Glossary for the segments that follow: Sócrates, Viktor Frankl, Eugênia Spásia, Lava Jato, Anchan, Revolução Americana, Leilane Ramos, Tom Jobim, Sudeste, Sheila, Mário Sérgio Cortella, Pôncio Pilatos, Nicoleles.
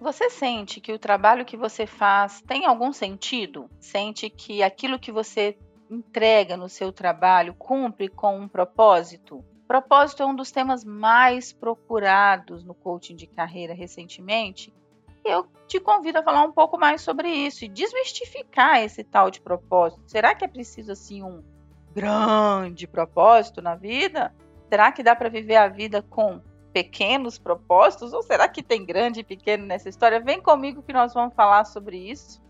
Você sente que o trabalho que você faz tem algum sentido? Sente que aquilo que você entrega no seu trabalho cumpre com um propósito? Propósito é um dos temas mais procurados no coaching de carreira recentemente. Eu te convido a falar um pouco mais sobre isso e desmistificar esse tal de propósito. Será que é preciso assim um grande propósito na vida? Será que dá para viver a vida com pequenos propósitos? Ou será que tem grande e pequeno nessa história? Vem comigo que nós vamos falar sobre isso.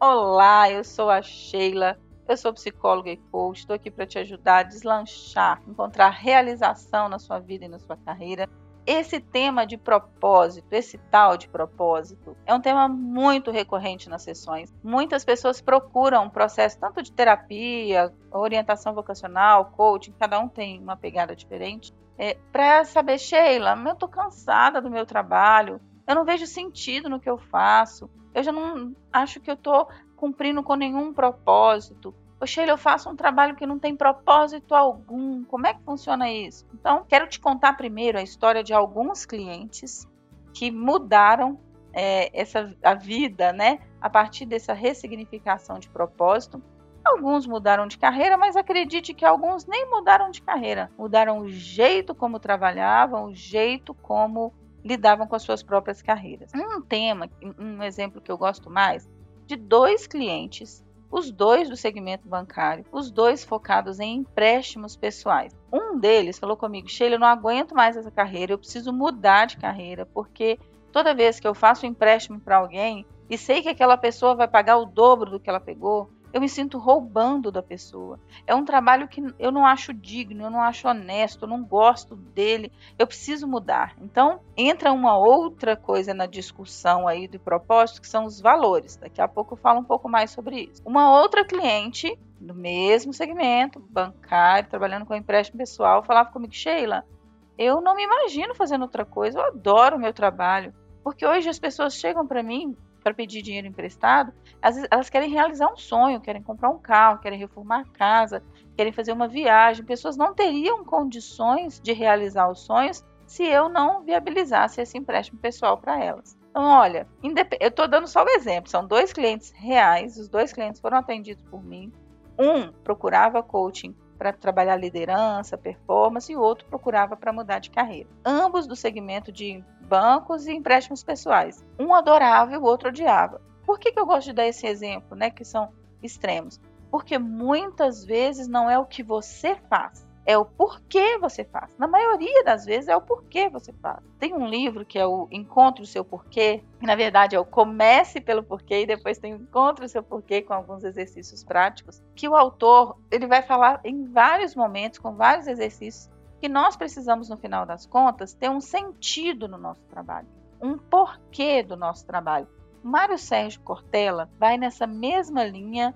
Olá, eu sou a Sheila, eu sou psicóloga e coach, estou aqui para te ajudar a deslanchar, encontrar realização na sua vida e na sua carreira. Esse tema de propósito, esse tal de propósito, é um tema muito recorrente nas sessões. Muitas pessoas procuram um processo tanto de terapia, orientação vocacional, coaching, cada um tem uma pegada diferente. Para saber, Sheila, eu estou cansada do meu trabalho, eu não vejo sentido no que eu faço, eu já não acho que eu estou cumprindo com nenhum propósito. Ô Sheila, eu faço um trabalho que não tem propósito algum, como é que funciona isso? Então, quero te contar primeiro a história de alguns clientes que mudaram a vida, né? A partir dessa ressignificação de propósito. Alguns mudaram de carreira, mas acredite que alguns nem mudaram de carreira. Mudaram o jeito como trabalhavam, o jeito como lidavam com as suas próprias carreiras. Um exemplo que eu gosto mais, de 2 clientes, os 2 do segmento bancário, os 2 focados em empréstimos pessoais. Um deles falou comigo, Sheila, eu não aguento mais essa carreira, eu preciso mudar de carreira, porque toda vez que eu faço um empréstimo para alguém e sei que aquela pessoa vai pagar o dobro do que ela pegou, eu me sinto roubando da pessoa. É um trabalho que eu não acho digno, eu não acho honesto, eu não gosto dele, eu preciso mudar. Então, entra uma outra coisa na discussão aí do propósito, que são os valores. Daqui a pouco eu falo um pouco mais sobre isso. Uma outra cliente, no mesmo segmento, bancário, trabalhando com empréstimo pessoal, falava comigo, Sheila, eu não me imagino fazendo outra coisa, eu adoro o meu trabalho, porque hoje as pessoas chegam para mim para pedir dinheiro emprestado, às vezes elas querem realizar um sonho, querem comprar um carro, querem reformar a casa, querem fazer uma viagem. Pessoas não teriam condições de realizar os sonhos se eu não viabilizasse esse empréstimo pessoal para elas. Então, olha, eu estou dando só o exemplo, são 2 clientes reais, os 2 clientes foram atendidos por mim. Um procurava coaching para trabalhar liderança, performance, e o outro procurava para mudar de carreira. Ambos do segmento de bancos e empréstimos pessoais. Um adorava e o outro odiava. Por que eu gosto de dar esse exemplo, né, que são extremos? Porque muitas vezes não é o que você faz, é o porquê você faz. Na maioria das vezes é o porquê você faz. Tem um livro que é o Encontre o Seu Porquê, que na verdade é o Comece pelo Porquê e depois tem o Encontre o Seu Porquê com alguns exercícios práticos, que o autor ele vai falar em vários momentos, com vários exercícios, que nós precisamos, no final das contas, ter um sentido no nosso trabalho, um porquê do nosso trabalho. Mário Sérgio Cortella vai nessa mesma linha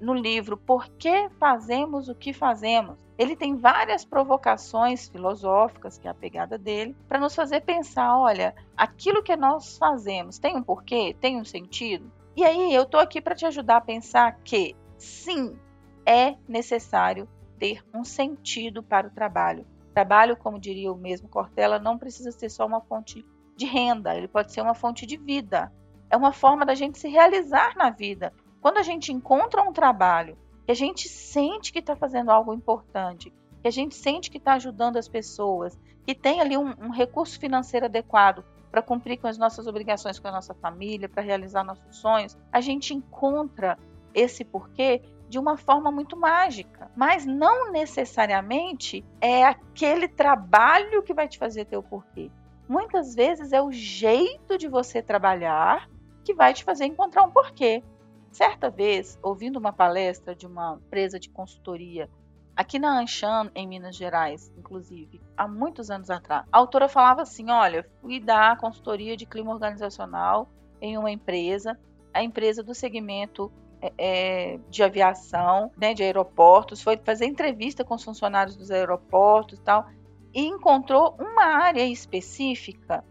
no livro Por que Fazemos o que Fazemos? Ele tem várias provocações filosóficas, que é a pegada dele, para nos fazer pensar, olha, aquilo que nós fazemos tem um porquê? Tem um sentido? E aí eu estou aqui para te ajudar a pensar que, sim, é necessário ter um sentido para o trabalho. Trabalho, como diria o mesmo Cortella, não precisa ser só uma fonte de renda, ele pode ser uma fonte de vida. É uma forma da gente se realizar na vida. Quando a gente encontra um trabalho, que a gente sente que está fazendo algo importante, que a gente sente que está ajudando as pessoas, que tem ali um recurso financeiro adequado para cumprir com as nossas obrigações com a nossa família, para realizar nossos sonhos, a gente encontra esse porquê de uma forma muito mágica, mas não necessariamente é aquele trabalho que vai te fazer ter o porquê. Muitas vezes é o jeito de você trabalhar que vai te fazer encontrar um porquê. Certa vez, ouvindo uma palestra de uma empresa de consultoria, aqui na Anchan, em Minas Gerais, inclusive, há muitos anos atrás, a autora falava assim, olha, fui dar consultoria de clima organizacional em uma empresa, a empresa do segmento de aviação, né, de aeroportos, foi fazer entrevista com os funcionários dos aeroportos e tal, e encontrou uma área específica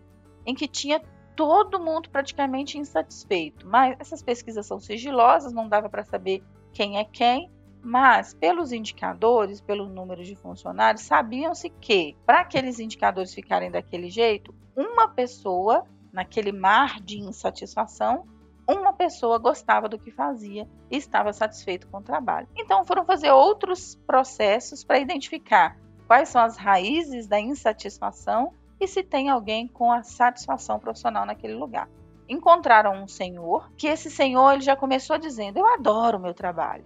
em que tinha todo mundo praticamente insatisfeito, mas essas pesquisas são sigilosas, não dava para saber quem é quem, Mas, pelos indicadores, pelo número de funcionários, sabiam-se que, para aqueles indicadores ficarem daquele jeito, uma pessoa, naquele mar de insatisfação, uma pessoa gostava do que fazia e estava satisfeito com o trabalho. Então, foram fazer outros processos para identificar quais são as raízes da insatisfação e se tem alguém com a satisfação profissional naquele lugar. Encontraram um senhor, que esse senhor ele já começou dizendo, eu adoro meu trabalho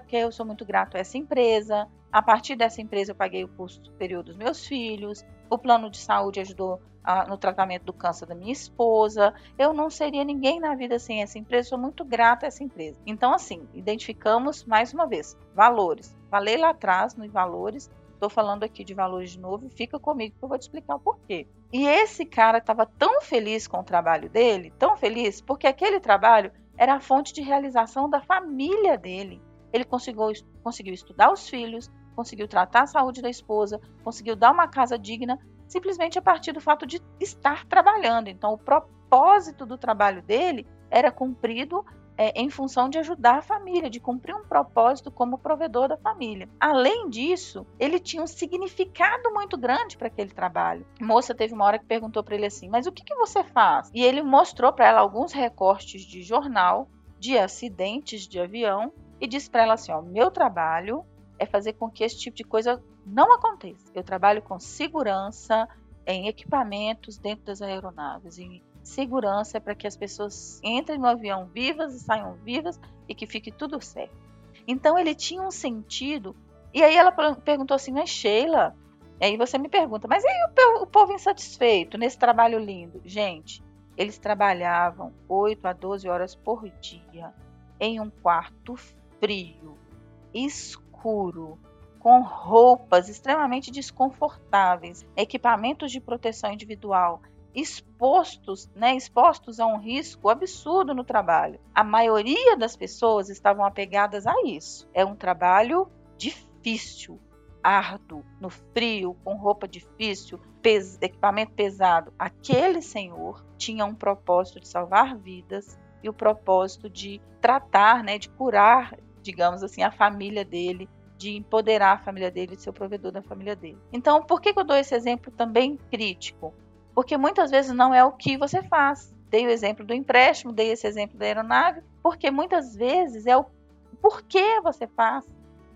porque eu sou muito grato a essa empresa, a partir dessa empresa eu paguei o curso superior dos meus filhos, o plano de saúde ajudou no tratamento do câncer da minha esposa, eu não seria ninguém na vida sem essa empresa, sou muito grata a essa empresa. Então assim, identificamos mais uma vez, valores, falei lá atrás nos valores, estou falando aqui de valores de novo, fica comigo que eu vou te explicar o porquê. E esse cara estava tão feliz com o trabalho dele, tão feliz, porque aquele trabalho era a fonte de realização da família dele. Ele conseguiu estudar os filhos, conseguiu tratar a saúde da esposa, conseguiu dar uma casa digna, simplesmente a partir do fato de estar trabalhando. Então, o propósito do trabalho dele era cumprido em função de ajudar a família, de cumprir um propósito como provedor da família. Além disso, ele tinha um significado muito grande para aquele trabalho. A moça teve uma hora que perguntou para ele assim, mas o que você faz? E ele mostrou para ela alguns recortes de jornal, de acidentes de avião, e disse para ela assim, ó, meu trabalho é fazer com que esse tipo de coisa não aconteça. Eu trabalho com segurança em equipamentos dentro das aeronaves, segurança é para que as pessoas entrem no avião vivas e saiam vivas e que fique tudo certo. Então ele tinha um sentido. E aí ela perguntou assim, mas Sheila, aí você me pergunta, mas e aí o povo insatisfeito nesse trabalho lindo? Gente, eles trabalhavam 8 a 12 horas por dia em um quarto frio, escuro, com roupas extremamente desconfortáveis, equipamentos de proteção individual, expostos a um risco absurdo no trabalho. A maioria das pessoas estavam apegadas a isso. É um trabalho difícil, árduo, no frio, com roupa difícil, equipamento pesado. Aquele senhor tinha um propósito de salvar vidas e o propósito de tratar, de curar, digamos assim, a família dele, de empoderar a família dele, de ser o provedor da família dele. Então, por que eu dou esse exemplo também crítico? Porque muitas vezes não é o que você faz. Dei o exemplo do empréstimo, dei esse exemplo da aeronave, porque muitas vezes é o porquê você faz,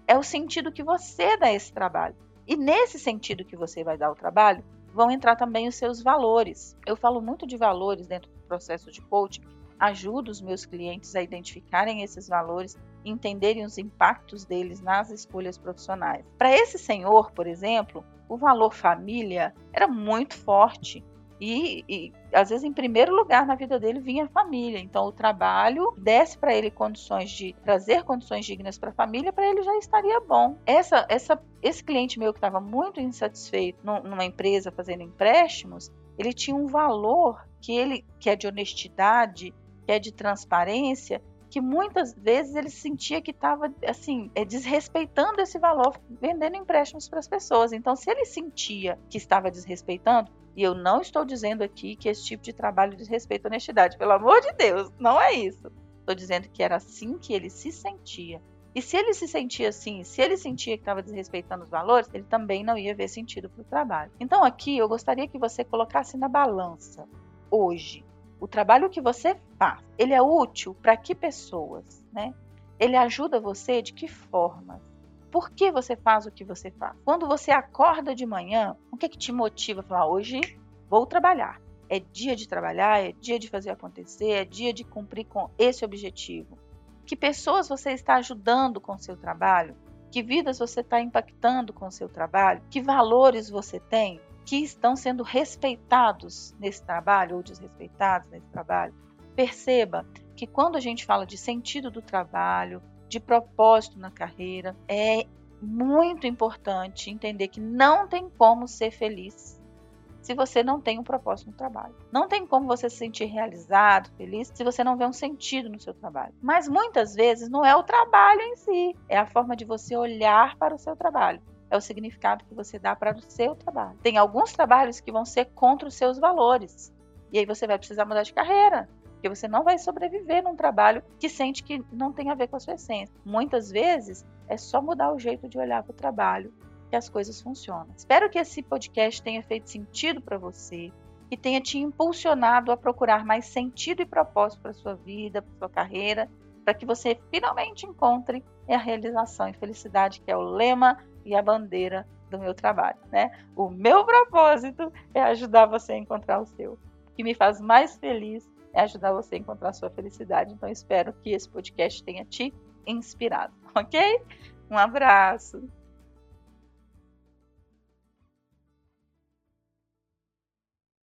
é o sentido que você dá esse trabalho. E nesse sentido que você vai dar o trabalho, vão entrar também os seus valores. Eu falo muito de valores dentro do processo de coaching, ajudo os meus clientes a identificarem esses valores, entenderem os impactos deles nas escolhas profissionais. Para esse senhor, por exemplo, o valor família era muito forte e às vezes em primeiro lugar na vida dele vinha a família. Então o trabalho desse para ele condições de trazer condições dignas para a família, para ele já estaria bom. Esse cliente meu que estava muito insatisfeito numa empresa fazendo empréstimos, ele tinha um valor que é de honestidade, que é de transparência, que muitas vezes ele sentia que estava assim, desrespeitando esse valor, vendendo empréstimos para as pessoas. Então, se ele sentia que estava desrespeitando, e eu não estou dizendo aqui que esse tipo de trabalho desrespeita a honestidade, pelo amor de Deus, não é isso. Estou dizendo que era assim que ele se sentia. E se ele se sentia assim, se ele sentia que estava desrespeitando os valores, ele também não ia ver sentido para o trabalho. Então, aqui, eu gostaria que você colocasse na balança, hoje, o trabalho que você faz, ele é útil para que pessoas, Ele ajuda você de que forma? Por que você faz o que você faz? Quando você acorda de manhã, o que te motiva a falar, hoje vou trabalhar? É dia de trabalhar, é dia de fazer acontecer, é dia de cumprir com esse objetivo. Que pessoas você está ajudando com o seu trabalho? Que vidas você está impactando com o seu trabalho? Que valores você tem que estão sendo respeitados nesse trabalho ou desrespeitados nesse trabalho? Perceba que quando a gente fala de sentido do trabalho, de propósito na carreira, é muito importante entender que não tem como ser feliz se você não tem um propósito no trabalho. Não tem como você se sentir realizado, feliz, se você não vê um sentido no seu trabalho. Mas muitas vezes não é o trabalho em si, é a forma de você olhar para o seu trabalho. É o significado que você dá para o seu trabalho. Tem alguns trabalhos que vão ser contra os seus valores. E aí você vai precisar mudar de carreira. porque você não vai sobreviver num trabalho que sente que não tem a ver com a sua essência. Muitas vezes é só mudar o jeito de olhar para o trabalho que as coisas funcionam. Espero que esse podcast tenha feito sentido para você, que tenha te impulsionado a procurar mais sentido e propósito para a sua vida, para a sua carreira, para que você finalmente encontre a realização e felicidade, que é o lema e a bandeira do meu trabalho, né? O meu propósito é ajudar você a encontrar o seu. O que me faz mais feliz é ajudar você a encontrar a sua felicidade. Então, espero que esse podcast tenha te inspirado, ok? Um abraço!